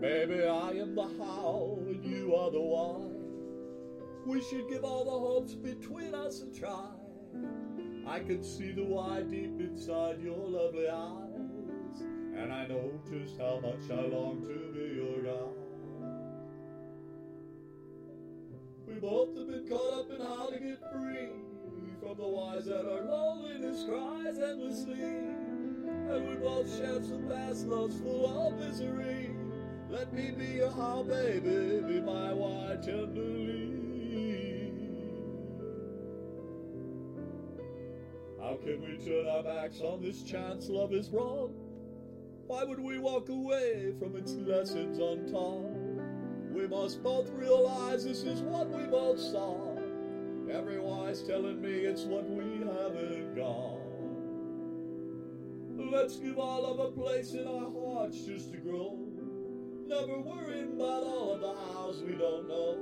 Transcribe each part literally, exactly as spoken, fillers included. Baby, I am the how and you are the why. We should give all the hopes between us a try. I can see the why deep inside your lovely eyes, and I know just how much I long to be your guy. We both have been caught up in how to get free from the whys that our loneliness cries endlessly, and we both shared some past loves full of misery. Let me be your how, baby, be my why tenderly. How can we turn our backs on this chance love is wrong? Why would we walk away from its lessons untaught? We must both realize this is what we both saw. Every why's telling me it's what we haven't got. Let's give our love a place in our hearts just to grow, never worrying about all of the hows we don't know.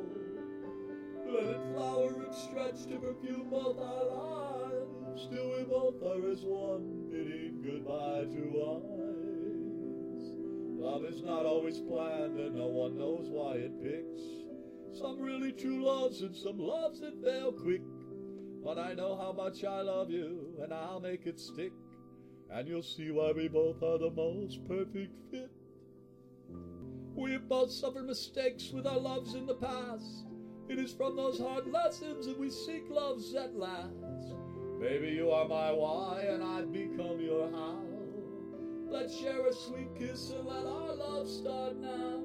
Let it flower and stretch to perfume both our lives. Still we both are as one, bidding goodbye to eyes. Love is not always planned and no one knows why it picks. Some really true loves and some loves that fail quick. But I know how much I love you and I'll make it stick. And you'll see why we both are the most perfect fit. We've both suffered mistakes with our loves in the past. It is from those hard lessons that we seek loves at last. Baby, you are my why, and I've become your how. Let's share a sweet kiss and let our love start now.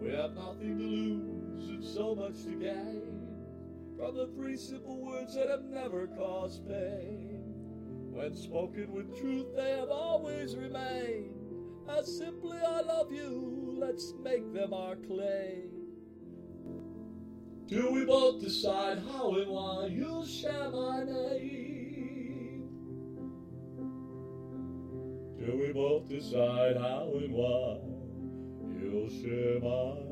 We have nothing to lose and so much to gain from the three simple words that have never caused pain. When spoken with truth, they have always remained as simply I love you. Let's make them our claim. Do we both decide how and why you'll share my name? Do we both decide how and why you'll share my name?